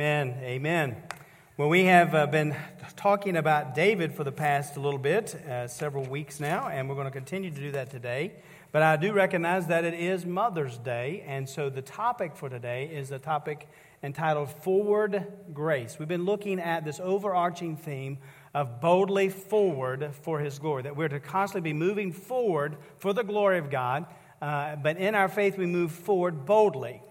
Amen. Amen. Well, we have been talking about David for the past little bit, several weeks now, and we're going to continue to do that today. But I do recognize that it is Mother's Day, and so the topic for today is the topic entitled Forward Grace. We've been looking at this overarching theme of boldly forward for His glory, that we're to constantly be moving forward for the glory of God, but in our faith we move forward boldly.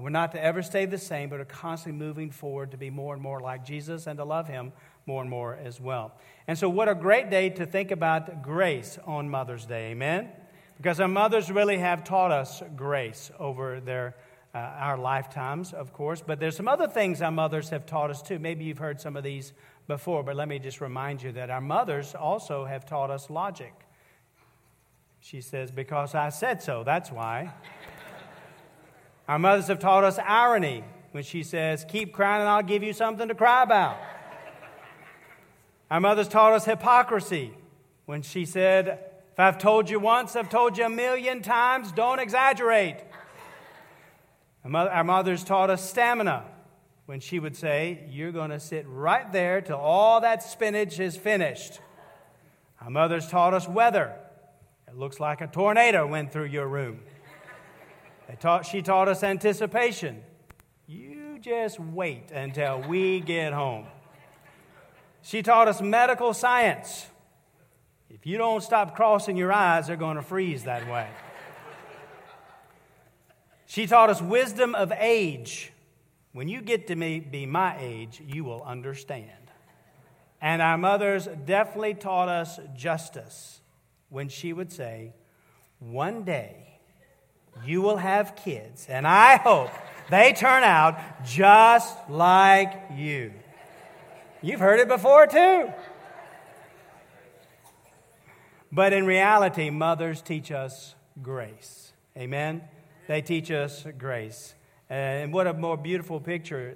We're not to ever stay the same, but are constantly moving forward to be more and more like Jesus and to love Him more and more as well. And so what a great day to think about grace on Mother's Day, amen? Because our mothers really have taught us grace over our lifetimes, of course. But there's some other things our mothers have taught us too. Maybe you've heard some of these before, but let me just remind you that our mothers also have taught us logic. She says, because I said so, that's why. Our mothers have taught us irony when she says, keep crying and I'll give you something to cry about. Our mothers taught us hypocrisy when she said, if I've told you once, I've told you 1,000,000 times, don't exaggerate. Our mothers taught us stamina when she would say, you're going to sit right there till all that spinach is finished. Our mothers taught us weather. It looks like a tornado went through your room. She taught us anticipation. You just wait until we get home. She taught us medical science. If you don't stop crossing your eyes, they're going to freeze that way. She taught us wisdom of age. When you get to be my age, you will understand. And our mothers definitely taught us justice when she would say, one day, you will have kids, and I hope they turn out just like you. You've heard it before, too. But in reality, mothers teach us grace. Amen? They teach us grace. And what a more beautiful picture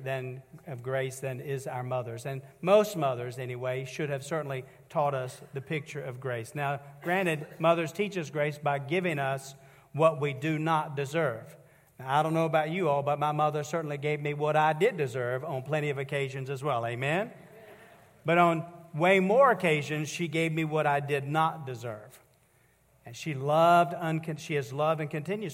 of grace than is our mothers. And most mothers, anyway, should have certainly taught us the picture of grace. Now, granted, mothers teach us grace by giving us what we do not deserve. Now, I don't know about you all, but my mother certainly gave me what I did deserve on plenty of occasions as well. Amen? But on way more occasions, she gave me what I did not deserve. And she has loved and continues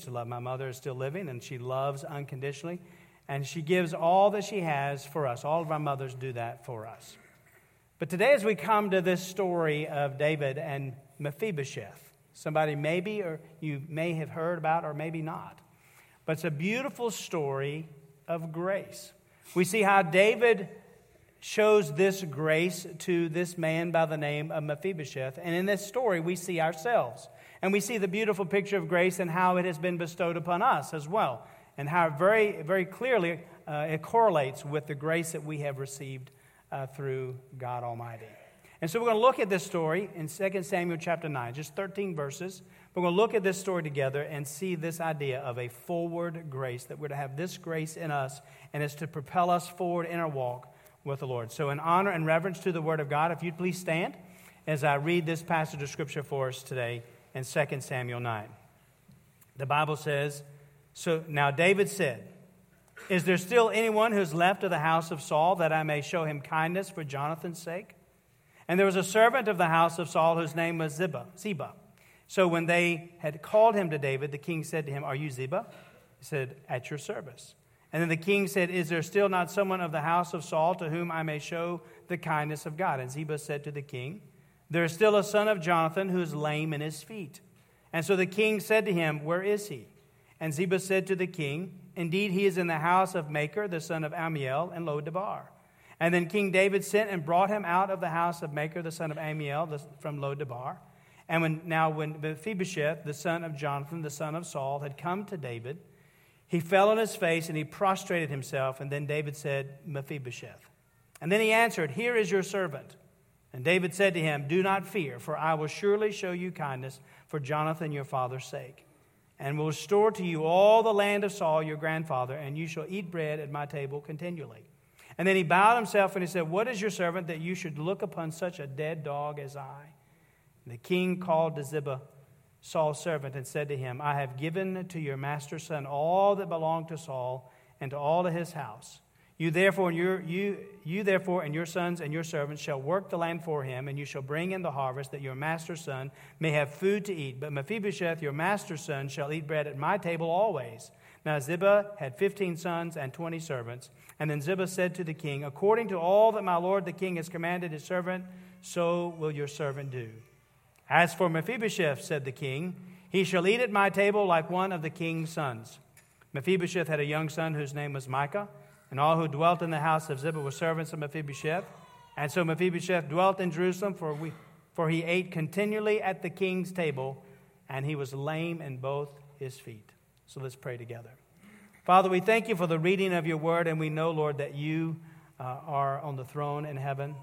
to love. My mother is still living, and she loves unconditionally. And she gives all that she has for us. All of our mothers do that for us. But today, as we come to this story of David and Mephibosheth, somebody maybe or you may have heard about or maybe not. But it's a beautiful story of grace. We see how David shows this grace to this man by the name of Mephibosheth. And in this story, we see ourselves. And we see the beautiful picture of grace and how it has been bestowed upon us as well. And how very, very clearly it correlates with the grace that we have received through God Almighty. And so we're going to look at this story in 2 Samuel chapter 9, just 13 verses. We're going to look at this story together and see this idea of a forward grace, that we're to have this grace in us, and it's to propel us forward in our walk with the Lord. So in honor and reverence to the Word of God, if you'd please stand as I read this passage of Scripture for us today in 2 Samuel 9. The Bible says, "So now David said, is there still anyone who's left of the house of Saul, that I may show him kindness for Jonathan's sake? And there was a servant of the house of Saul whose name was Ziba. So when they had called him to David, the king said to him, are you Ziba? He said, at your service. And then the king said, is there still not someone of the house of Saul to whom I may show the kindness of God? And Ziba said to the king, there is still a son of Jonathan who is lame in his feet. And so the king said to him, where is he? And Ziba said to the king, indeed, he is in the house of Machir, the son of Amiel, and Lo-debar. And then King David sent and brought him out of the house of Machir, the son of Amiel, from Lo-debar. And when Mephibosheth, the son of Jonathan, the son of Saul, had come to David, he fell on his face and he prostrated himself. And then David said, Mephibosheth. And then he answered, here is your servant. And David said to him, do not fear, for I will surely show you kindness for Jonathan your father's sake, and will restore to you all the land of Saul your grandfather, and you shall eat bread at my table continually. And then he bowed himself and he said, what is your servant that you should look upon such a dead dog as I? And the king called to Ziba, Saul's servant, and said to him, I have given to your master's son all that belonged to Saul and to all of his house. You therefore and your sons and your servants shall work the land for him, and you shall bring in the harvest, that your master's son may have food to eat. But Mephibosheth, your master's son, shall eat bread at my table always. Now Ziba had 15 sons and 20 servants. And then Ziba said to the king, according to all that my lord the king has commanded his servant, so will your servant do. As for Mephibosheth, said the king, he shall eat at my table like one of the king's sons. Mephibosheth had a young son whose name was Micah. And all who dwelt in the house of Ziba were servants of Mephibosheth. And so Mephibosheth dwelt in Jerusalem, for he ate continually at the king's table, and he was lame in both his feet. So let's pray together. Father, we thank you for the reading of your word, and we know, Lord, that you are on the throne in heaven.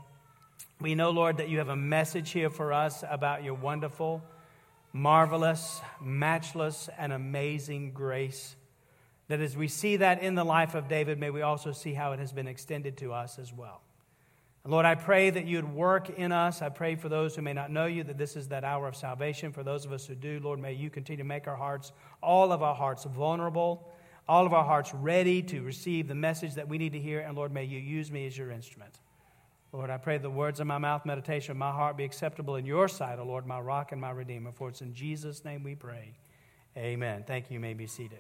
We know, Lord, that you have a message here for us about your wonderful, marvelous, matchless, and amazing grace. That as we see that in the life of David, may we also see how it has been extended to us as well. And Lord, I pray that you'd work in us. I pray for those who may not know you, that this is that hour of salvation. For those of us who do, Lord, may you continue to make our hearts, all of our hearts, vulnerable, all of our hearts ready to receive the message that we need to hear. And Lord, may you use me as your instrument. Lord, I pray the words of my mouth, meditation of my heart be acceptable in your sight, O Lord, my rock and my redeemer. For it's in Jesus' name we pray. Amen. Thank you. You may be seated.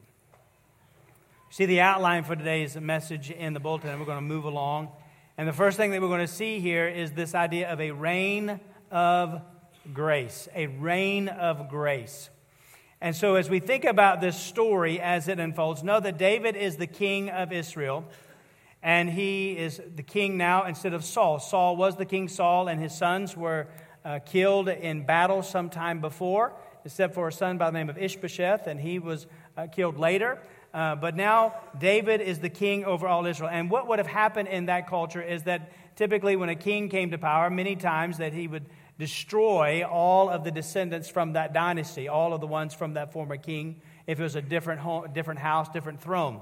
See the outline for today's message in the bulletin, and we're going to move along. And the first thing that we're going to see here is this idea of a reign of grace, a reign of grace. And so as we think about this story as it unfolds, know that David is the king of Israel, and he is the king now instead of Saul. Saul was the king. Saul and his sons were killed in battle sometime before, except for a son by the name of Ish-bosheth, and he was killed later. But now David is the king over all Israel. And what would have happened in that culture is that typically when a king came to power, many times that he would destroy all of the descendants from that dynasty, all of the ones from that former king, if it was a different home, different house, different throne.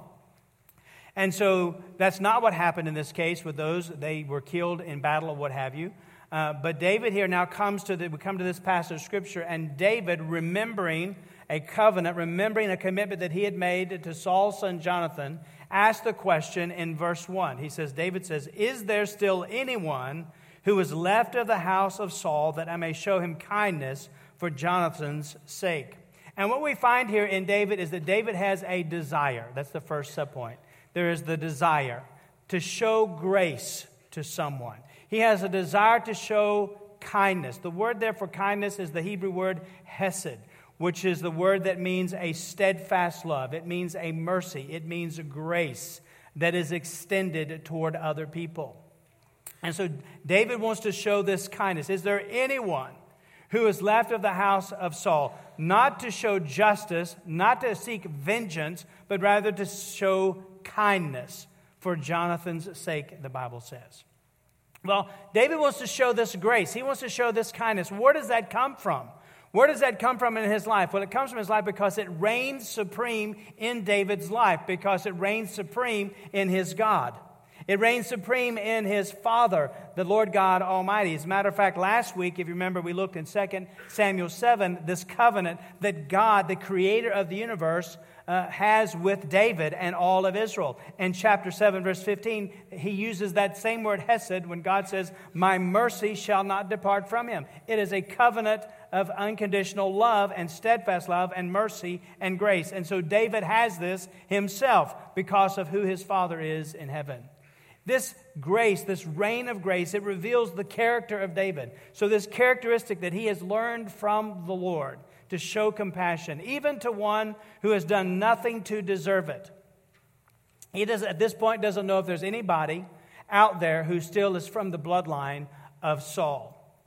And so that's not what happened in this case with those. They were killed in battle or what have you. But David here now we come to this passage of Scripture, and David remembering a covenant, remembering a commitment that he had made to Saul's son Jonathan, asked the question in verse 1. David says, is there still anyone who is left of the house of Saul that I may show him kindness for Jonathan's sake? And what we find here in David is that David has a desire. That's the first subpoint. There is the desire to show grace to someone. He has a desire to show kindness. The word there for kindness is the Hebrew word hesed, which is the word that means a steadfast love. It means a mercy. It means a grace that is extended toward other people. And so David wants to show this kindness. Is there anyone who is left of the house of Saul? Not to show justice, not to seek vengeance, but rather to show kindness for Jonathan's sake, the Bible says. Well, David wants to show this grace. He wants to show this kindness. Where does that come from? Where does that come from in his life? Well, it comes from his life because it reigns supreme in David's life, because it reigns supreme in his God. It reigns supreme in his Father, the Lord God Almighty. As a matter of fact, last week, if you remember, we looked in 2 Samuel 7, this covenant that God, the creator of the universe, has with David and all of Israel. In chapter 7, verse 15, he uses that same word hesed when God says, my mercy shall not depart from him. It is a covenant of unconditional love and steadfast love and mercy and grace. And so David has this himself because of who his Father is in heaven. This grace, this reign of grace, it reveals the character of David. So this characteristic that he has learned from the Lord, to show compassion, even to one who has done nothing to deserve it. He does, at this point, doesn't know if there's anybody out there who still is from the bloodline of Saul.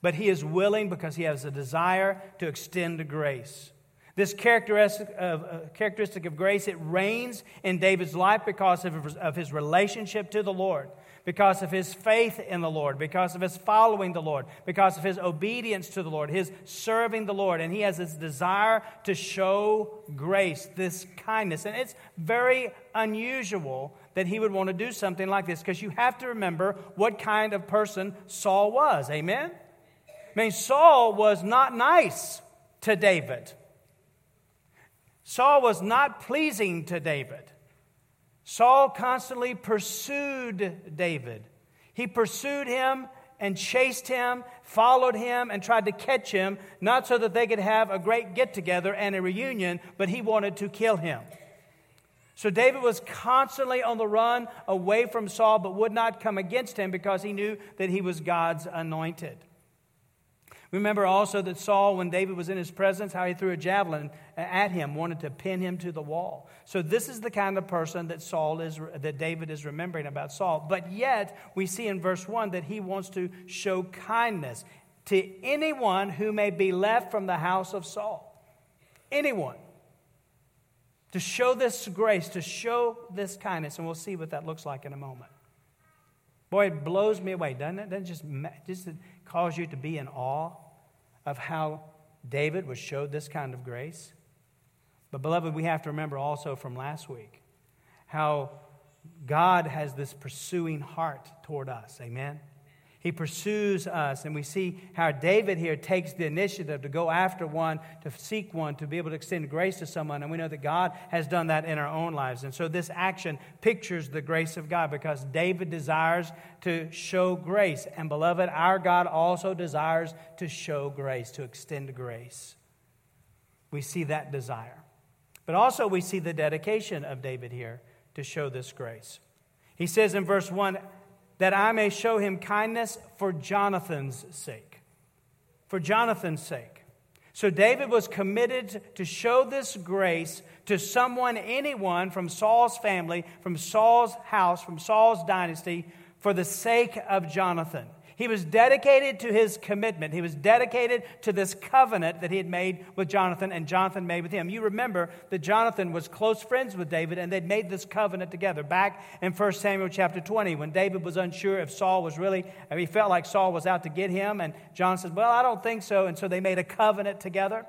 But he is willing because he has a desire to extend grace. This characteristic of grace, it reigns in David's life because of his relationship to the Lord, because of his faith in the Lord, because of his following the Lord, because of his obedience to the Lord, his serving the Lord. And he has this desire to show grace, this kindness. And it's very unusual that he would want to do something like this, because you have to remember what kind of person Saul was. Amen? I mean, Saul was not nice to David. Saul was not pleasing to David. Saul constantly pursued David. He pursued him and chased him, followed him, and tried to catch him, not so that they could have a great get-together and a reunion, but he wanted to kill him. So David was constantly on the run away from Saul, but would not come against him because he knew that he was God's anointed. Remember also that Saul, when David was in his presence, how he threw a javelin at him, wanted to pin him to the wall. So this is the kind of person that David is remembering about Saul. But yet, we see in verse 1 that he wants to show kindness to anyone who may be left from the house of Saul. Anyone. To show this grace, to show this kindness. And we'll see what that looks like in a moment. Boy, it blows me away, doesn't it? Doesn't it just cause you to be in awe of how David was showed this kind of grace? But beloved, we have to remember also from last week how God has this pursuing heart toward us. Amen? He pursues us, and we see how David here takes the initiative to go after one, to seek one, to be able to extend grace to someone, and we know that God has done that in our own lives. And so this action pictures the grace of God because David desires to show grace. And beloved, our God also desires to show grace, to extend grace. We see that desire. But also we see the dedication of David here to show this grace. He says in verse 1, that I may show him kindness for Jonathan's sake. For Jonathan's sake. So David was committed to show this grace to someone, anyone from Saul's family, from Saul's house, from Saul's dynasty, for the sake of Jonathan. He was dedicated to his commitment. He was dedicated to this covenant that he had made with Jonathan and Jonathan made with him. You remember that Jonathan was close friends with David and they'd made this covenant together back in 1 Samuel chapter 20 when David was unsure if Saul was really, he felt like Saul was out to get him and Jonathan said, well, I don't think so. And so they made a covenant together.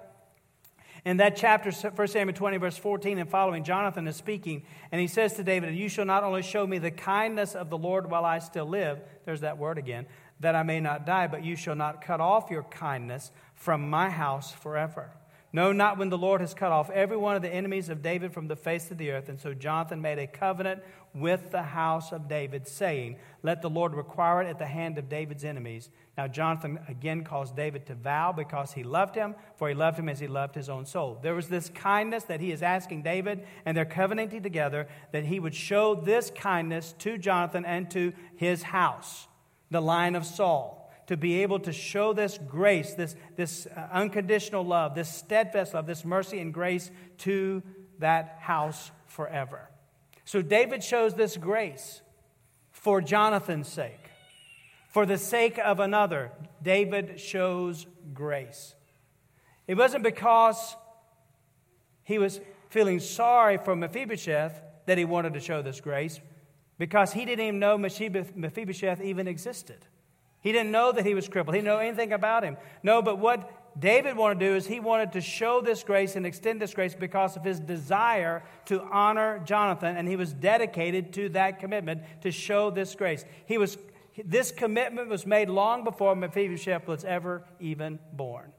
In that chapter, 1 Samuel 20, verse 14 and following, Jonathan is speaking, and he says to David, and you shall not only show me the kindness of the Lord while I still live, there's that word again, that I may not die, but you shall not cut off your kindness from my house forever. No, not when the Lord has cut off every one of the enemies of David from the face of the earth. And so Jonathan made a covenant with the house of David, saying, let the Lord require it at the hand of David's enemies. Now Jonathan again calls David to vow because he loved him, for he loved him as he loved his own soul. There was this kindness that he is asking David, and they're covenanting together that he would show this kindness to Jonathan and to his house, the line of Saul, to be able to show this grace, this unconditional love, this steadfast love, this mercy and grace to that house forever. So David shows this grace for Jonathan's sake. For the sake of another, David shows grace. It wasn't because he was feeling sorry for Mephibosheth that he wanted to show this grace, because he didn't even know Mephibosheth even existed. He didn't know that he was crippled. He didn't know anything about him. No, but what David wanted to do is he wanted to show this grace and extend this grace because of his desire to honor Jonathan, and he was dedicated to that commitment to show this grace. This commitment was made long before Mephibosheth was ever even born,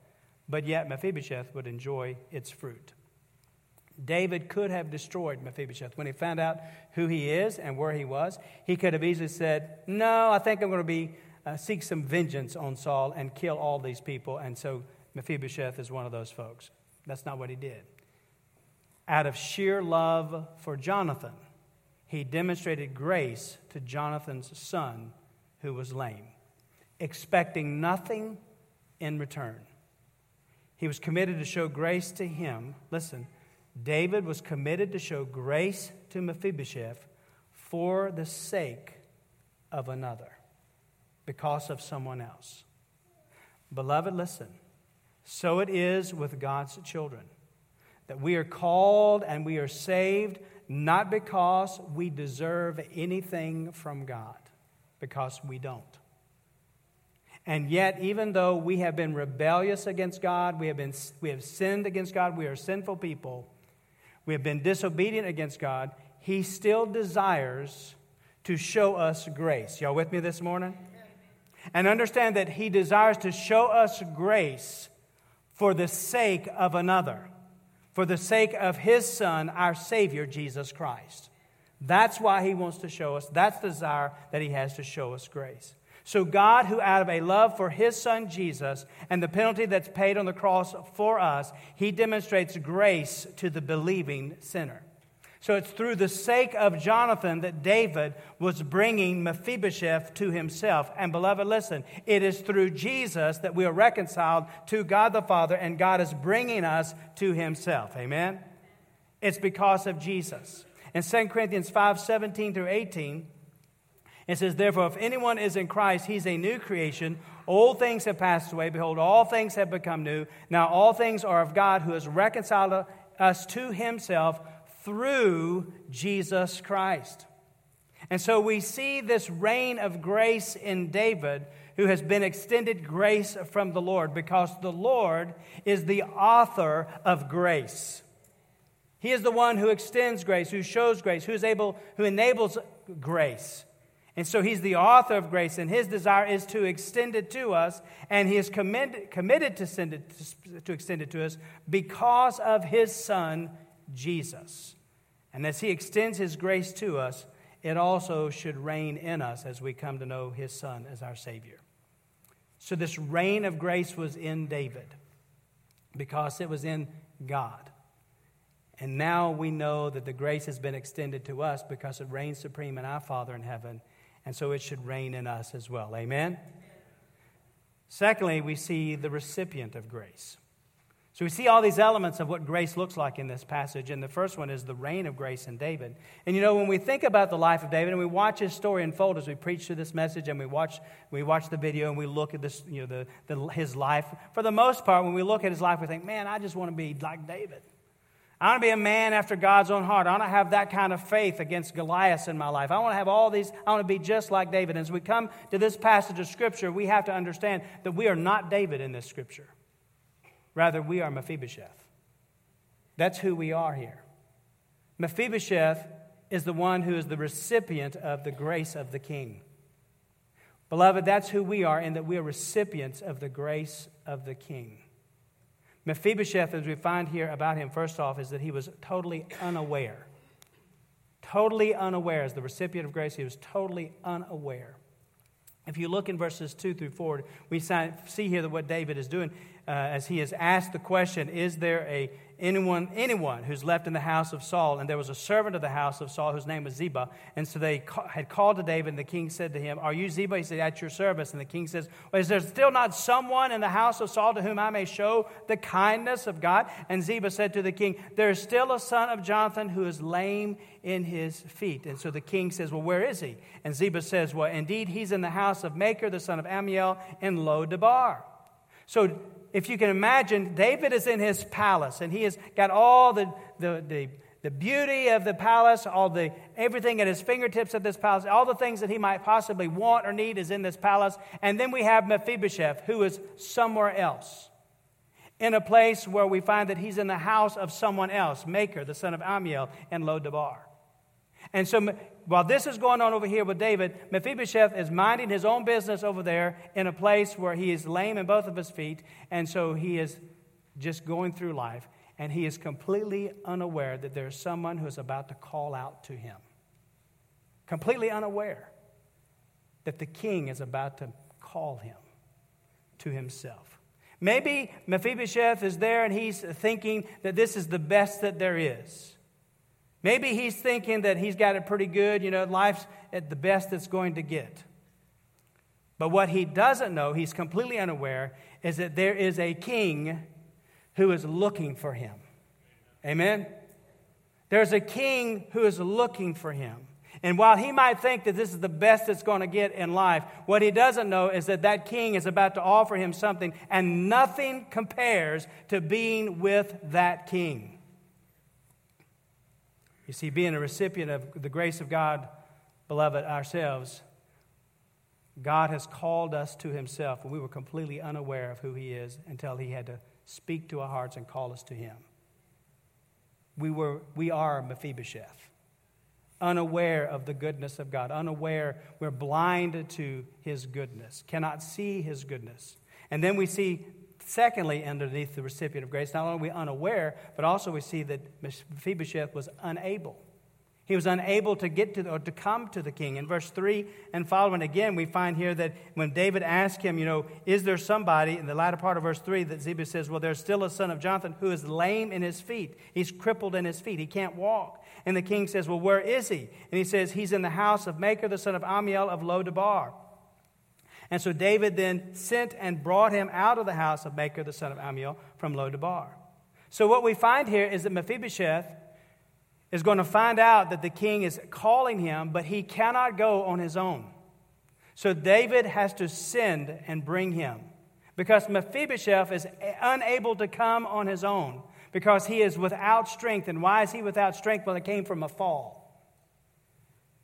but yet Mephibosheth would enjoy its fruit. David could have destroyed Mephibosheth. When he found out who he is and where he was, he could have easily said, no, I think I'm going to seek some vengeance on Saul and kill all these people. And so Mephibosheth is one of those folks. That's not what he did. Out of sheer love for Jonathan, he demonstrated grace to Jonathan's son who was lame, expecting nothing in return. He was committed to show grace to him. Listen, David was committed to show grace to Mephibosheth for the sake of another, because of someone else. Beloved, listen. So it is with God's children, that we are called and we are saved not because we deserve anything from God, because we don't. And yet, even though we have been rebellious against God, we have sinned against God, we are sinful people, we have been disobedient against God, He still desires to show us grace. Y'all with me this morning? And understand that He desires to show us grace for the sake of another, for the sake of His Son, our Savior, Jesus Christ. That's why he wants to show us. That's the desire that he has to show us grace. So God, who out of a love for his son Jesus and the penalty that's paid on the cross for us, he demonstrates grace to the believing sinner. So it's through the sake of Jonathan that David was bringing Mephibosheth to himself. And beloved, listen, it is through Jesus that we are reconciled to God the Father, and God is bringing us to himself. Amen? It's because of Jesus. In 2 Corinthians 5:17 through 18... it says, therefore, if anyone is in Christ, he's a new creation. Old things have passed away. Behold, all things have become new. Now all things are of God, who has reconciled us to himself through Jesus Christ. And so we see this reign of grace in David, who has been extended grace from the Lord, because the Lord is the author of grace. He is the one who extends grace, who shows grace, who enables grace. And so he's the author of grace, and his desire is to extend it to us, and he is committed to extend it to us because of his son, Jesus. And as he extends his grace to us, it also should reign in us as we come to know his son as our Savior. So this reign of grace was in David because it was in God. And now we know that the grace has been extended to us because it reigns supreme in our Father in heaven. And so it should reign in us as well. Amen? Secondly, we see the recipient of grace. So we see all these elements of what grace looks like in this passage. And the first one is the reign of grace in David. And you know, when we think about the life of David and we watch his story unfold as we preach through this message and we watch the video and we look at this, you know, his life. For the most part, when we look at his life, we think, man, I just want to be like David. I want to be a man after God's own heart. I want to have that kind of faith against Goliath in my life. I want to have all these. I want to be just like David. And as we come to this passage of Scripture, we have to understand that we are not David in this Scripture. Rather, we are Mephibosheth. That's who we are here. Mephibosheth is the one who is the recipient of the grace of the King. Beloved, that's who we are, in that we are recipients of the grace of the King. Mephibosheth, as we find here about him, first off, is that he was totally unaware. Totally unaware. As the recipient of grace, he was totally unaware. If you look in verses 2 through 4, we see here that what David is doing as he is asked the question, is there anyone who's left in the house of Saul? And there was a servant of the house of Saul whose name was Ziba. And so they had called to David, and the king said to him, are you Ziba? He said, at your service. And the king says, well, is there still not someone in the house of Saul to whom I may show the kindness of God? And Ziba said to the king, there is still a son of Jonathan who is lame in his feet. And so the king says, well, where is he? And Ziba says, well, indeed, he's in the house of Machir, the son of Amiel, in Lo-debar. So if you can imagine, David is in his palace, and he has got all the beauty of the palace, everything at his fingertips at this palace, all the things that he might possibly want or need is in this palace. And then we have Mephibosheth, who is somewhere else, in a place where we find that he's in the house of someone else, Machir, the son of Amiel, in Lo-debar. And so while this is going on over here with David, Mephibosheth is minding his own business over there in a place where he is lame in both of his feet, and so he is just going through life, and he is completely unaware that there's someone who's about to call out to him. Completely unaware that the king is about to call him to himself. Maybe Mephibosheth is there, and he's thinking that this is the best that there is. Maybe he's thinking that he's got it pretty good, you know, life's at the best it's going to get. But what he doesn't know, he's completely unaware, is that there is a king who is looking for him. Amen? There's a king who is looking for him. And while he might think that this is the best it's going to get in life, what he doesn't know is that that king is about to offer him something, and nothing compares to being with that king. You see, being a recipient of the grace of God, beloved, ourselves, God has called us to himself, and we were completely unaware of who he is until he had to speak to our hearts and call us to him. We are Mephibosheth, unaware of the goodness of God, unaware, we're blind to his goodness, cannot see his goodness. And then we see, secondly, underneath the recipient of grace, not only are we unaware, but also we see that Mephibosheth was unable. He was unable to get to, or to come to the king. In verse 3 and following, again, we find here that when David asked him, is there somebody, in the latter part of verse 3, that Ziba says, well, there's still a son of Jonathan who is lame in his feet. He's crippled in his feet. He can't walk. And the king says, well, where is he? And he says, he's in the house of Machir, the son of Amiel of Lo-debar. And so David then sent and brought him out of the house of Machir, the son of Amiel, from Lo-debar. So what we find here is that Mephibosheth is going to find out that the king is calling him, but he cannot go on his own. So David has to send and bring him, because Mephibosheth is unable to come on his own, because he is without strength. And why is he without strength? Well, it came from a fall.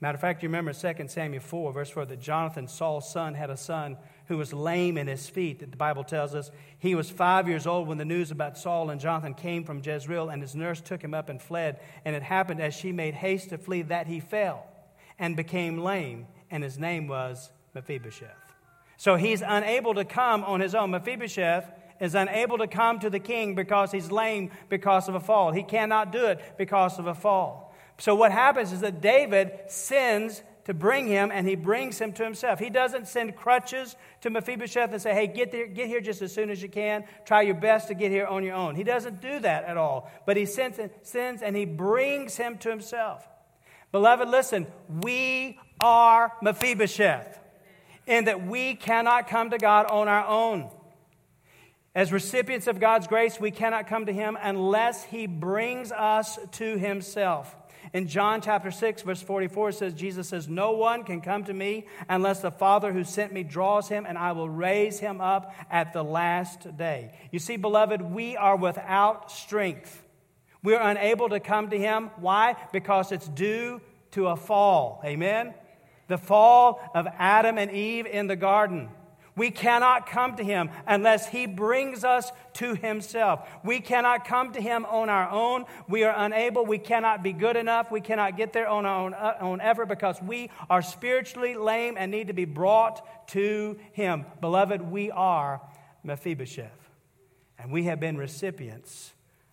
Matter of fact, you remember 2 Samuel 4, verse 4, that Jonathan, Saul's son, had a son who was lame in his feet. The Bible tells us he was 5 years old when the news about Saul and Jonathan came from Jezreel, and his nurse took him up and fled. And it happened as she made haste to flee that he fell and became lame, and his name was Mephibosheth. So he's unable to come on his own. Mephibosheth is unable to come to the king because he's lame because of a fall. He cannot do it because of a fall. So what happens is that David sends to bring him, and he brings him to himself. He doesn't send crutches to Mephibosheth and say, hey, get here just as soon as you can. Try your best to get here on your own. He doesn't do that at all. But he sends and he brings him to himself. Beloved, listen, we are Mephibosheth in that we cannot come to God on our own. As recipients of God's grace, we cannot come to him unless he brings us to himself. In John chapter 6, verse 44, says, Jesus says, no one can come to me unless the Father who sent me draws him, and I will raise him up at the last day. You see, beloved, we are without strength. We are unable to come to him. Why? Because it's due to a fall. Amen? The fall of Adam and Eve in the garden. We cannot come to him unless he brings us to himself. We cannot come to him on our own. We are unable. We cannot be good enough. We cannot get there on our own effort, because we are spiritually lame and need to be brought to him. Beloved, we are Mephibosheth, and we have been recipients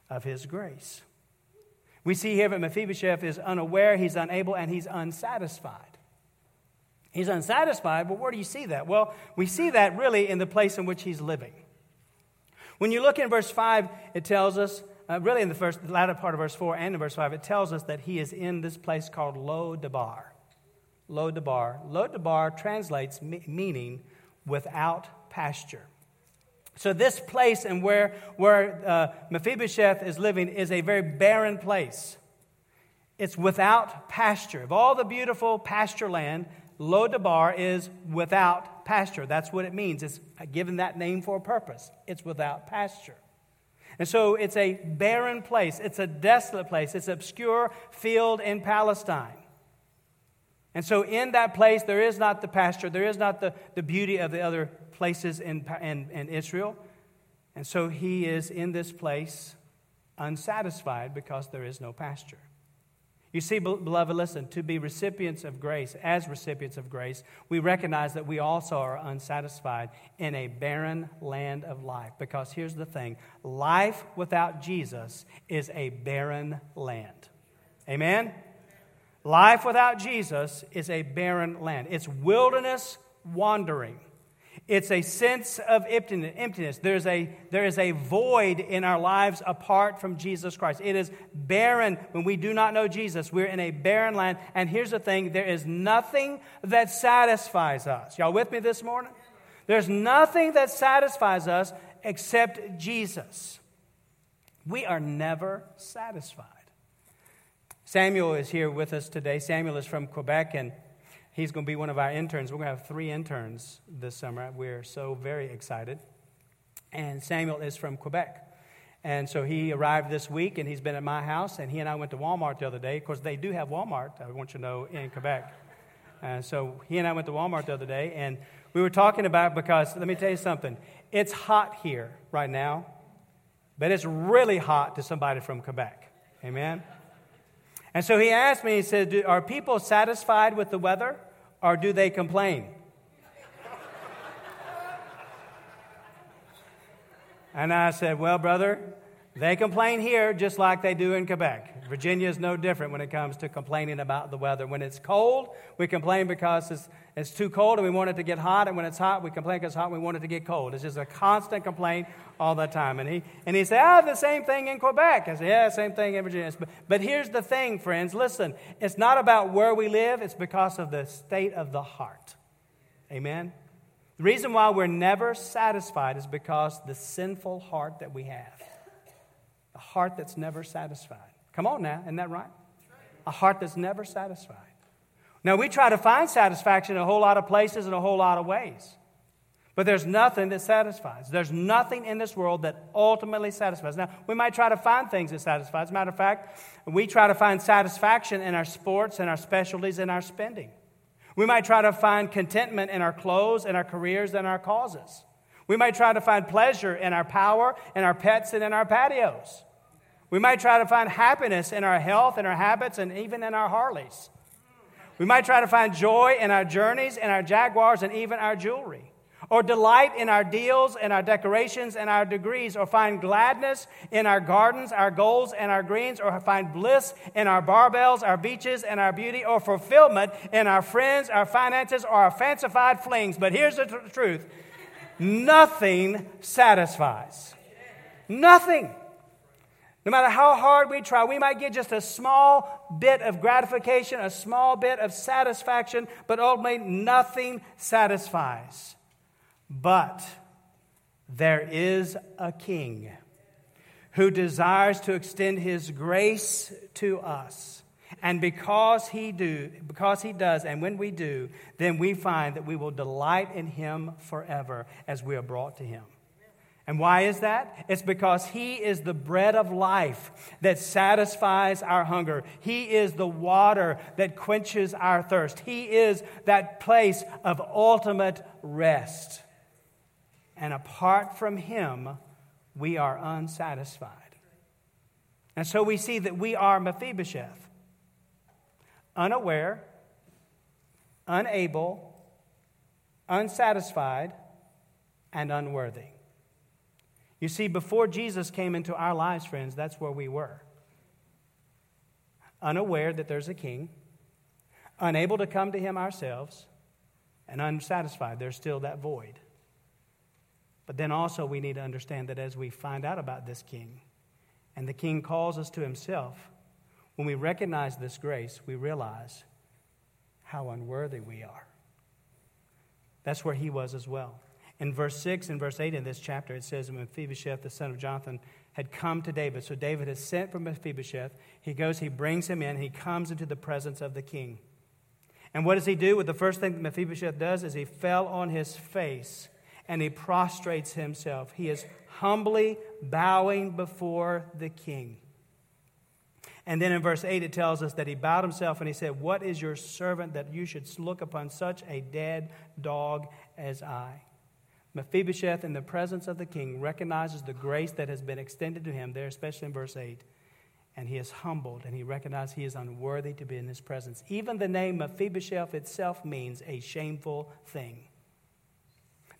of his grace. We see here that Mephibosheth is unaware, he's unable, and he's unsatisfied. He's unsatisfied, but where do you see that? Well, we see that really in the place in which he's living. When you look in verse 5, it tells us, really in the latter part of verse 4 and in verse 5, it tells us that he is in this place called Lo-debar. Lo-debar. Lo-debar translates meaning without pasture. So this place and where Mephibosheth is living is a very barren place. It's without pasture. Of all the beautiful pasture land, Lo-debar is without pasture. That's what it means. It's given that name for a purpose. It's without pasture. And so it's a barren place. It's a desolate place. It's an obscure field in Palestine. And so in that place, there is not the pasture. There is not the beauty of the other places in Israel. And so he is in this place unsatisfied because there is no pasture. You see, beloved, listen, to be recipients of grace, as recipients of grace, we recognize that we also are unsatisfied in a barren land of life. Because here's the thing, life without Jesus is a barren land. Amen? Life without Jesus is a barren land. It's wilderness wandering. It's a sense of emptiness. There is a void in our lives apart from Jesus Christ. It is barren when we do not know Jesus. We're in a barren land. And here's the thing. There is nothing that satisfies us. Y'all with me this morning? There's nothing that satisfies us except Jesus. We are never satisfied. Samuel is here with us today. Samuel is from Quebec, and he's going to be one of our interns. We're going to have 3 interns this summer. We're so very excited. And Samuel is from Quebec. And so he arrived this week, and he's been at my house, and he and I went to Walmart the other day. Of course, they do have Walmart, I want you to know, in Quebec. So he and I went to Walmart the other day, and we were talking about, because let me tell you something. It's hot here right now, but it's really hot to somebody from Quebec. Amen? And so he asked me, he said, are people satisfied with the weather, or do they complain? And I said, well, brother, They complain here just like they do in Quebec. Virginia is no different when it comes to complaining about the weather. When it's cold, we complain because it's too cold and we want it to get hot. And when it's hot, we complain because it's hot and we want it to get cold. It's just a constant complaint all the time. And he said, the same thing in Quebec. I said, same thing in Virginia. But here's the thing, friends. Listen, it's not about where we live. It's because of the state of the heart. Amen? The reason why we're never satisfied is because the sinful heart that we have. A heart that's never satisfied. Come on now, isn't that right? A heart that's never satisfied. Now, we try to find satisfaction in a whole lot of places and a whole lot of ways. But there's nothing that satisfies. There's nothing in this world that ultimately satisfies. Now, we might try to find things that satisfy. As a matter of fact, we try to find satisfaction in our sports and our specialties and our spending. We might try to find contentment in our clothes and our careers and our causes. We might try to find pleasure in our power, in our pets, and in our patios. We might try to find happiness in our health, in our habits, and even in our Harleys. We might try to find joy in our journeys, in our Jaguars, and even our jewelry. Or delight in our deals, and our decorations, and our degrees. Or find gladness in our gardens, our goals, and our greens. Or find bliss in our barbells, our beaches, and our beauty. Or fulfillment in our friends, our finances, or our fancified flings. But here's the truth. Nothing satisfies. Nothing. No matter how hard we try, we might get just a small bit of gratification, a small bit of satisfaction, but ultimately nothing satisfies. But there is a King who desires to extend His grace to us. And because he does, and when we do, then we find that we will delight in Him forever as we are brought to Him. And why is that? It's because He is the bread of life that satisfies our hunger. He is the water that quenches our thirst. He is that place of ultimate rest. And apart from Him, we are unsatisfied. And so we see that we are Mephibosheth. Unaware, unable, unsatisfied, and unworthy. You see, before Jesus came into our lives, friends, that's where we were. Unaware that there's a King, unable to come to Him ourselves, and unsatisfied. There's still that void. But then also we need to understand that as we find out about this King, and the King calls us to Himself, when we recognize this grace, we realize how unworthy we are. That's where he was as well. In verse 6 and verse 8 in this chapter, it says, Mephibosheth, the son of Jonathan, had come to David. So David is sent for Mephibosheth. He goes, he brings him in, he comes into the presence of the king. And what does he do? Well, the first thing that Mephibosheth does is he fell on his face and he prostrates himself. He is humbly bowing before the king. And then in verse 8, it tells us that he bowed himself and he said, "What is your servant that you should look upon such a dead dog as I?" Mephibosheth, in the presence of the king, recognizes the grace that has been extended to him there, especially in verse 8. And he is humbled and he recognizes he is unworthy to be in his presence. Even the name Mephibosheth itself means a shameful thing.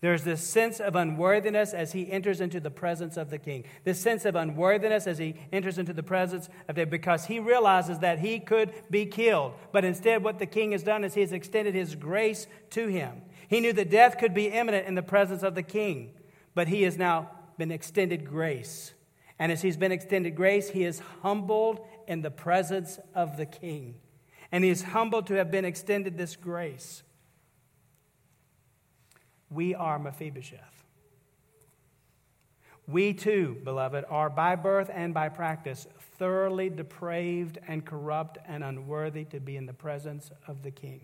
There's this sense of unworthiness as he enters into the presence of the king. This sense of unworthiness as he enters into the presence of David, because he realizes that he could be killed. But instead what the king has done is he has extended his grace to him. He knew that death could be imminent in the presence of the king. But he has now been extended grace. And as he's been extended grace, he is humbled in the presence of the king. And he is humbled to have been extended this grace. We are Mephibosheth. We too, beloved, are by birth and by practice thoroughly depraved and corrupt and unworthy to be in the presence of the king.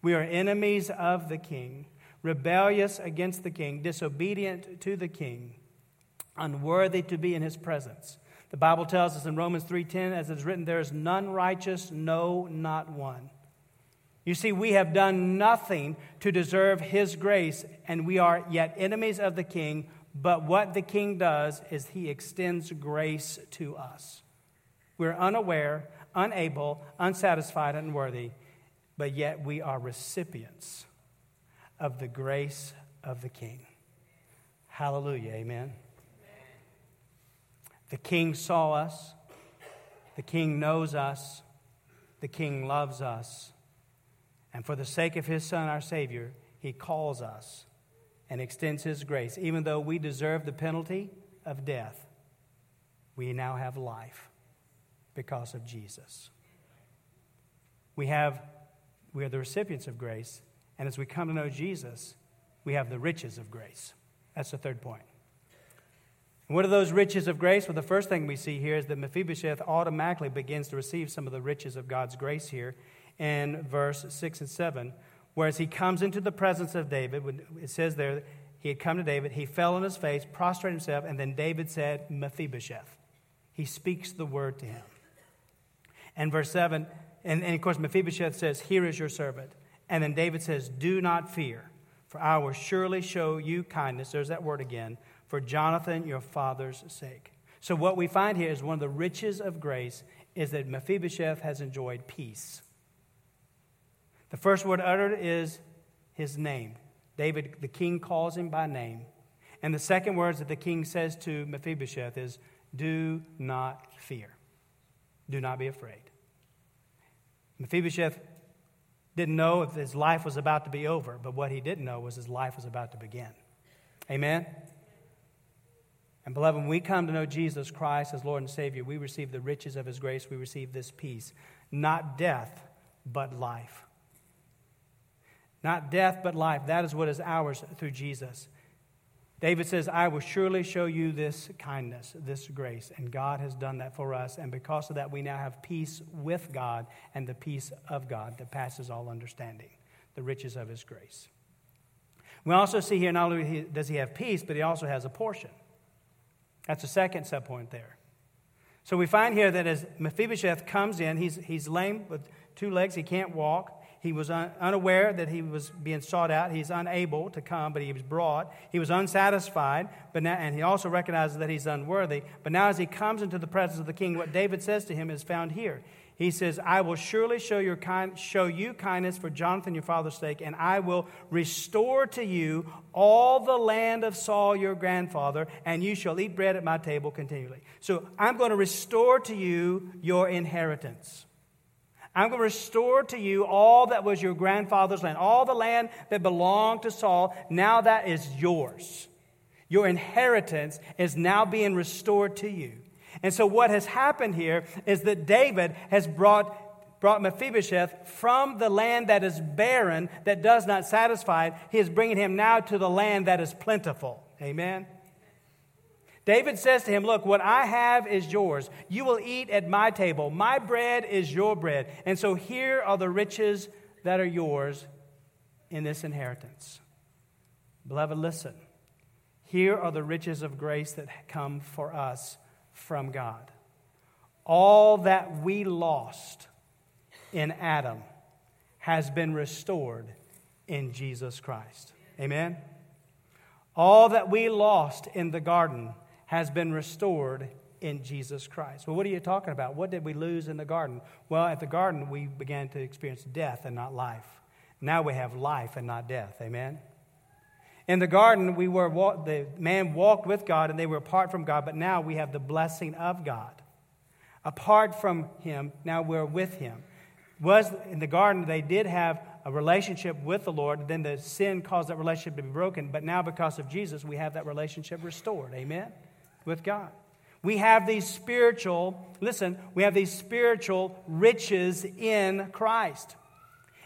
We are enemies of the king, rebellious against the king, disobedient to the king, unworthy to be in his presence. The Bible tells us in Romans 3:10, as it is written, there is none righteous, no, not one. You see, we have done nothing to deserve His grace, and we are yet enemies of the King, but what the King does is He extends grace to us. We're unaware, unable, unsatisfied, unworthy, but yet we are recipients of the grace of the King. Hallelujah, amen. The king saw us. The king knows us. The king loves us. And for the sake of his Son, our Savior, he calls us and extends his grace. Even though we deserve the penalty of death, we now have life because of Jesus. We are the recipients of grace, and as we come to know Jesus, we have the riches of grace. That's the third point. And what are those riches of grace? Well, the first thing we see here is that Mephibosheth automatically begins to receive some of the riches of God's grace here in verse 6 and 7. Whereas he comes into the presence of David, when it says there, he had come to David, he fell on his face, prostrated himself, and then David said, Mephibosheth. He speaks the word to him. And verse 7, and of course Mephibosheth says, here is your servant. And then David says, do not fear, for I will surely show you kindness, there's that word again, for Jonathan your father's sake. So what we find here is one of the riches of grace is that Mephibosheth has enjoyed peace. The first word uttered is his name. David, the king, calls him by name. And the second words that the king says to Mephibosheth is, do not fear. Do not be afraid. Mephibosheth didn't know if his life was about to be over, but what he didn't know was his life was about to begin. Amen? And beloved, when we come to know Jesus Christ as Lord and Savior, we receive the riches of his grace. We receive this peace. Not death, but life. Not death, but life. That is what is ours through Jesus. David says, I will surely show you this kindness, this grace. And God has done that for us. And because of that, we now have peace with God and the peace of God that passes all understanding, the riches of his grace. We also see here, not only does he have peace, but he also has a portion. That's a second subpoint there. So we find here that as Mephibosheth comes in, he's lame with two legs, he can't walk. He was unaware that he was being sought out. He's unable to come, but he was brought. He was unsatisfied, but now, and he also recognizes that he's unworthy. But now as he comes into the presence of the king, what David says to him is found here. He says, I will surely show you kindness for Jonathan your father's sake, and I will restore to you all the land of Saul your grandfather, and you shall eat bread at my table continually. So I'm going to restore to you your inheritance. I'm going to restore to you all that was your grandfather's land, all the land that belonged to Saul. Now that is yours. Your inheritance is now being restored to you. And so what has happened here is that David has brought Mephibosheth from the land that is barren, that does not satisfy. He is bringing him now to the land that is plentiful. Amen. David says to him, look, what I have is yours. You will eat at my table. My bread is your bread. And so here are the riches that are yours in this inheritance. Beloved, listen. Here are the riches of grace that come for us from God. All that we lost in Adam has been restored in Jesus Christ. Amen? All that we lost in the garden has been restored in Jesus Christ. Well, what are you talking about? What did we lose in the garden? Well, at the garden, we began to experience death and not life. Now we have life and not death. Amen? In the garden, the man walked with God, and they were apart from God, but now we have the blessing of God. Apart from him, now we're with him. In the garden, they did have a relationship with the Lord, then the sin caused that relationship to be broken, but now because of Jesus, we have that relationship restored. Amen? With God. We have these spiritual riches in Christ.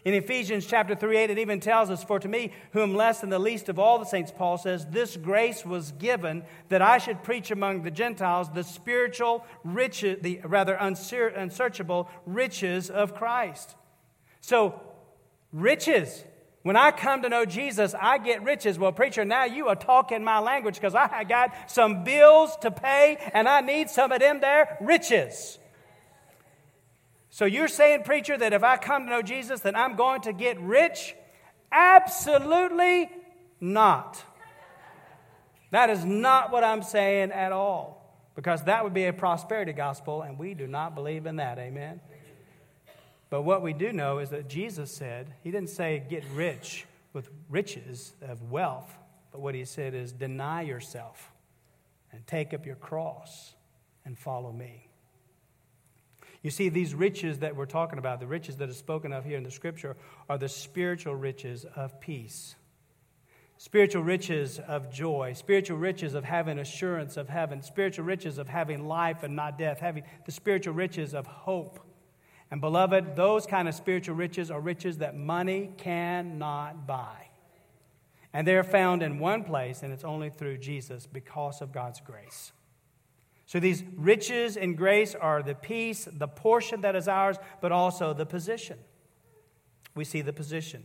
In Ephesians chapter 3:8, it even tells us, for to me, whom less than the least of all the saints, Paul says, this grace was given that I should preach among the Gentiles the spiritual riches, the rather unsearchable riches of Christ. So, riches. When I come to know Jesus, I get riches. Well, preacher, now you are talking my language because I got some bills to pay and I need some of them there riches. So you're saying, preacher, that if I come to know Jesus, that I'm going to get rich? Absolutely not. That is not what I'm saying at all, because that would be a prosperity gospel, and we do not believe in that. Amen. But what we do know is that Jesus said, he didn't say get rich with riches of wealth, but what he said is deny yourself and take up your cross and follow me. You see, these riches that we're talking about, the riches that are spoken of here in the Scripture, are the spiritual riches of peace, spiritual riches of joy, spiritual riches of having assurance of heaven, spiritual riches of having life and not death, having the spiritual riches of hope. And beloved, those kind of spiritual riches are riches that money cannot buy. And they're found in one place, and it's only through Jesus because of God's grace. So these riches and grace are the peace, the portion that is ours, but also the position. We see the position.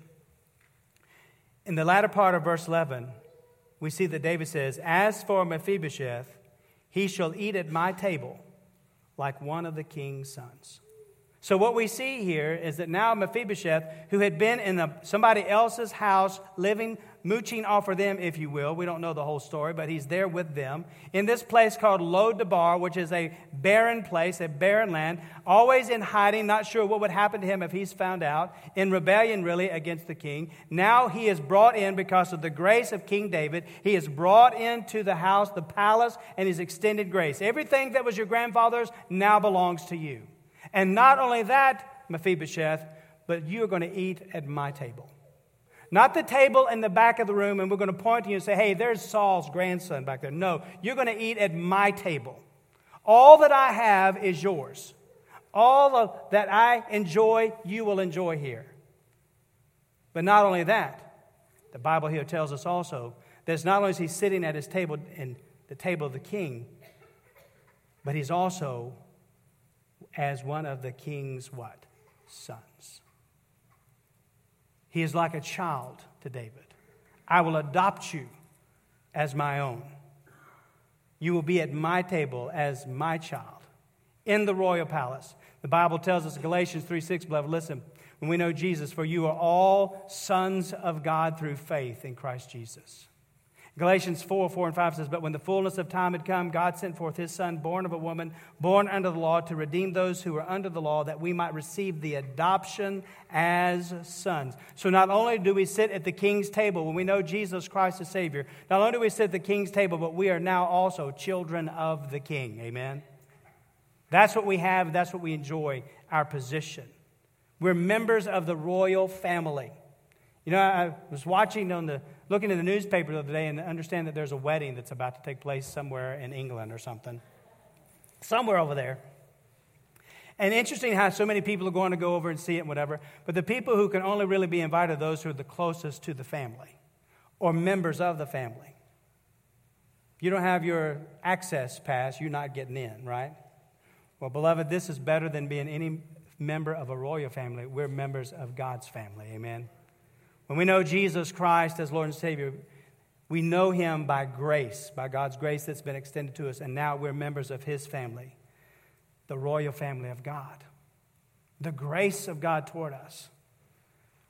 In the latter part of verse 11, we see that David says, "As for Mephibosheth, he shall eat at my table like one of the king's sons." So what we see here is that now Mephibosheth, who had been in somebody else's house, living, mooching off of them, if you will. We don't know the whole story, but he's there with them. In this place called Lo-debar, which is a barren place, a barren land, always in hiding, not sure what would happen to him if he's found out, in rebellion, really, against the king. Now he is brought in because of the grace of King David. He is brought into the house, the palace, and his extended grace. Everything that was your grandfather's now belongs to you. And not only that, Mephibosheth, but you are going to eat at my table. Not the table in the back of the room, and we're going to point to you and say, "Hey, there's Saul's grandson back there." No, you're going to eat at my table. All that I have is yours. All that I enjoy, you will enjoy here. But not only that, the Bible here tells us also that not only is he sitting at his table, in the table of the king, but he's also as one of the king's what? Sons. He is like a child to David. "I will adopt you as my own. You will be at my table as my child in the royal palace." The Bible tells us in Galatians 3:6, beloved, listen, when we know Jesus, "For you are all sons of God through faith in Christ Jesus." Galatians 4:4-5 says, "But when the fullness of time had come, God sent forth his son, born of a woman, born under the law, to redeem those who were under the law, that we might receive the adoption as sons." So not only do we sit at the king's table when we know Jesus Christ is Savior, not only do we sit at the king's table, but we are now also children of the king. Amen? That's what we have. That's what we enjoy, our position. We're members of the royal family. You know, I was looking at the newspaper the other day, and understand that there's a wedding that's about to take place somewhere in England or something. Somewhere over there. And interesting how so many people are going to go over and see it and whatever. But the people who can only really be invited are those who are the closest to the family or members of the family. If you don't have your access pass, you're not getting in, right? Well, beloved, this is better than being any member of a royal family. We're members of God's family. Amen. When we know Jesus Christ as Lord and Savior, we know him by grace, by God's grace that's been extended to us, and now we're members of his family, the royal family of God, the grace of God toward us.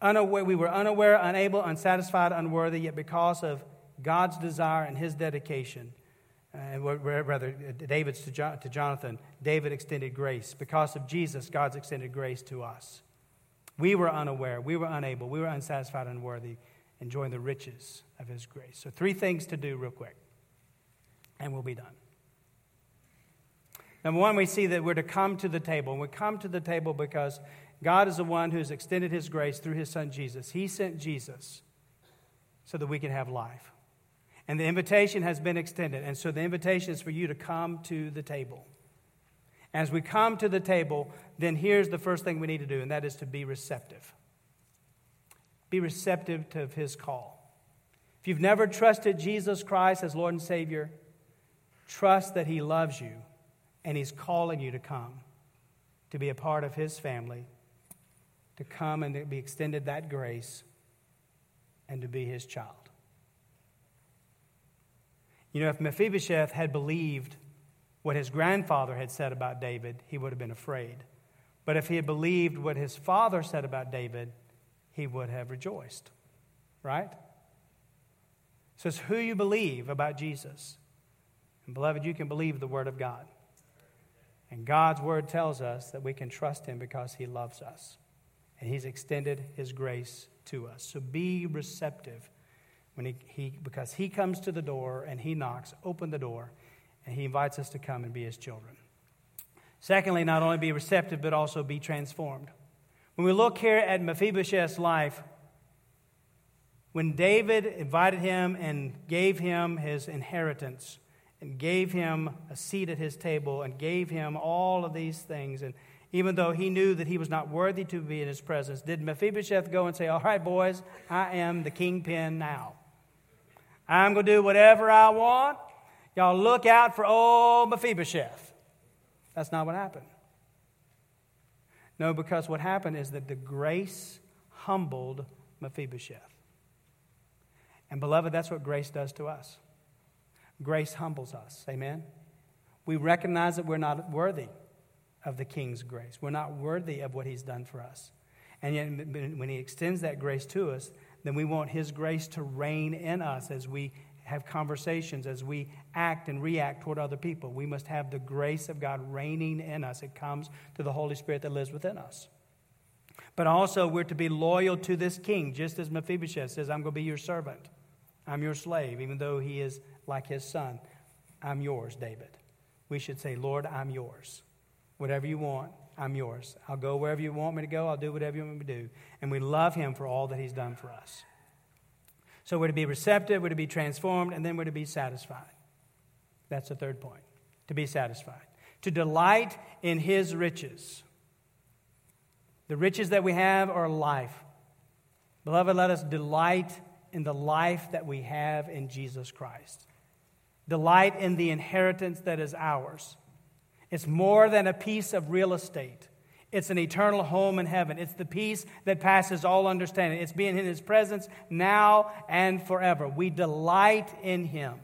We were unaware, unable, unsatisfied, unworthy, yet because of God's desire and his dedication, and rather David's to Jonathan, David extended grace. Because of Jesus, God's extended grace to us. We were unaware, we were unable, we were unsatisfied, unworthy, enjoying the riches of his grace. So 3 things to do real quick, and we'll be done. Number 1, we see that we're to come to the table. And we come to the table because God is the one who's extended his grace through his son Jesus. He sent Jesus so that we can have life. And the invitation has been extended. And so the invitation is for you to come to the table. As we come to the table, then here's the first thing we need to do, and that is to be receptive. Be receptive to his call. If you've never trusted Jesus Christ as Lord and Savior, trust that he loves you and he's calling you to come, to be a part of his family, to come and to be extended that grace and to be his child. You know, if Mephibosheth had believed what his grandfather had said about David, he would have been afraid. But if he had believed what his father said about David, he would have rejoiced. Right? So it's who you believe about Jesus. And beloved, you can believe the word of God. And God's word tells us that we can trust him because he loves us. And he's extended his grace to us. So be receptive when because he comes to the door and he knocks, open the door, and he invites us to come and be his children. Secondly, not only be receptive, but also be transformed. When we look here at Mephibosheth's life, when David invited him and gave him his inheritance and gave him a seat at his table and gave him all of these things, and even though he knew that he was not worthy to be in his presence, did Mephibosheth go and say, "All right, boys, I am the kingpin now. I'm going to do whatever I want. Y'all look out for old Mephibosheth"? That's not what happened. No, because what happened is that the grace humbled Mephibosheth. And beloved, that's what grace does to us. Grace humbles us. Amen? We recognize that we're not worthy of the King's grace. We're not worthy of what he's done for us. And yet when he extends that grace to us, then we want his grace to reign in us as we have conversations, as we act and react toward other people. We must have the grace of God reigning in us. It comes through the Holy Spirit that lives within us. But also, we're to be loyal to this king, just as Mephibosheth says, "I'm going to be your servant. I'm your slave," even though he is like his son. "I'm yours, David." We should say, "Lord, I'm yours. Whatever you want, I'm yours. I'll go wherever you want me to go. I'll do whatever you want me to do." And we love him for all that he's done for us. So we're to be receptive, we're to be transformed, and then we're to be satisfied. That's the third point, to be satisfied. To delight in his riches. The riches that we have are life. Beloved, let us delight in the life that we have in Jesus Christ. Delight in the inheritance that is ours. It's more than a piece of real estate. It's an eternal home in heaven. It's the peace that passes all understanding. It's being in his presence now and forever. We delight in him.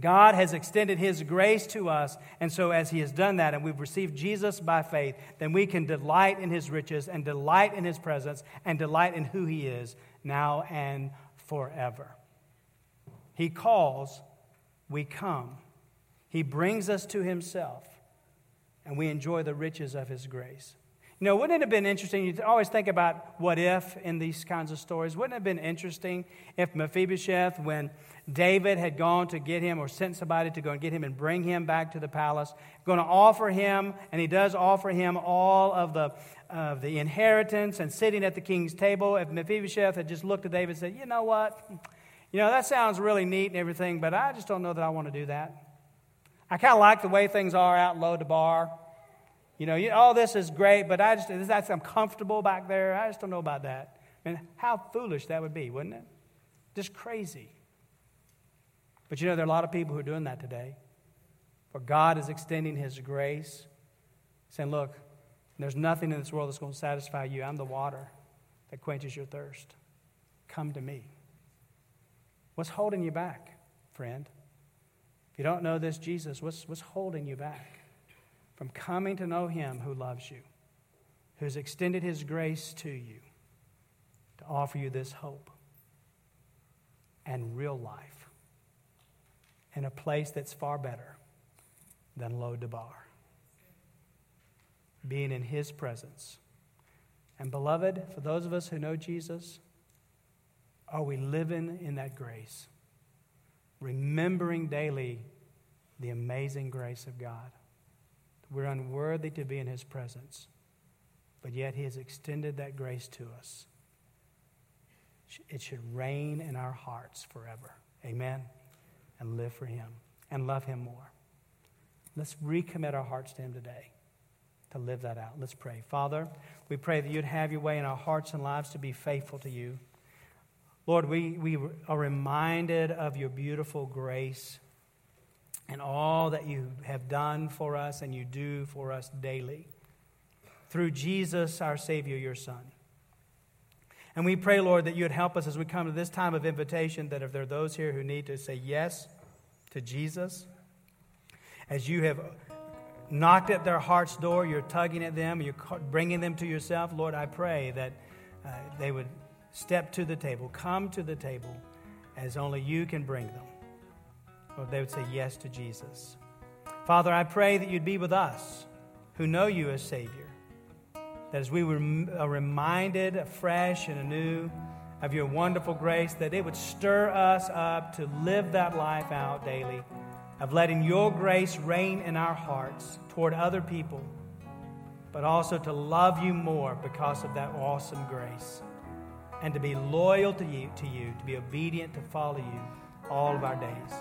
God has extended his grace to us, and so as he has done that and we've received Jesus by faith, then we can delight in his riches and delight in his presence and delight in who he is now and forever. He calls, we come. He brings us to himself, and we enjoy the riches of his grace. You know, wouldn't it have been interesting? You always think about what if in these kinds of stories. Wouldn't it have been interesting if Mephibosheth, when David had gone to get him or sent somebody to go and get him and bring him back to the palace, going to offer him, and he does offer him all of the inheritance and sitting at the king's table, if Mephibosheth had just looked at David and said, "You know what? You know, that sounds really neat and everything, but I just don't know that I want to do that. I kind of like the way things are out Lo-debar. You know, all this is great, but I'm comfortable back there. I just don't know about that." I mean, how foolish that would be, wouldn't it? Just crazy. But you know, there are a lot of people who are doing that today. For God is extending his grace, saying, "Look, there's nothing in this world that's going to satisfy you. I'm the water that quenches your thirst. Come to me." What's holding you back, friend? If you don't know this Jesus, what's holding you back from coming to know him who loves you, who's extended his grace to you, to offer you this hope and real life in a place that's far better than Lo-debar? Being in his presence. And beloved, for those of us who know Jesus, are we living in that grace? Remembering daily the amazing grace of God. We're unworthy to be in his presence, but yet he has extended that grace to us. It should reign in our hearts forever. Amen? And live for him and love him more. Let's recommit our hearts to him today to live that out. Let's pray. Father, we pray that you'd have your way in our hearts and lives to be faithful to you. Lord, we are reminded of your beautiful grace and all that you have done for us and you do for us daily through Jesus, our Savior, your Son. And we pray, Lord, that you would help us as we come to this time of invitation, that if there are those here who need to say yes to Jesus, as you have knocked at their heart's door, you're tugging at them, you're bringing them to yourself, Lord, I pray that they would step to the table, come to the table as only you can bring them. Lord, they would say yes to Jesus. Father, I pray that you'd be with us who know you as Savior, that as we were reminded afresh and anew of your wonderful grace, that it would stir us up to live that life out daily of letting your grace reign in our hearts toward other people, but also to love you more because of that awesome grace, and to be loyal to you, to be obedient, to follow you all of our days.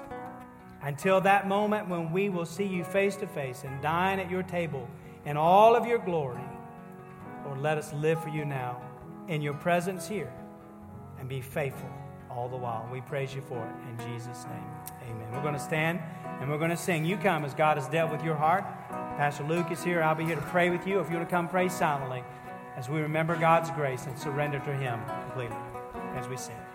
Until that moment when we will see you face to face and dine at your table in all of your glory, Lord, let us live for you now in your presence here and be faithful all the while. We praise you for it in Jesus' name. Amen. We're going to stand and we're going to sing. You come as God has dealt with your heart. Pastor Luke is here. I'll be here to pray with you. If you want to come, pray silently as we remember God's grace and surrender to him completely as we sing.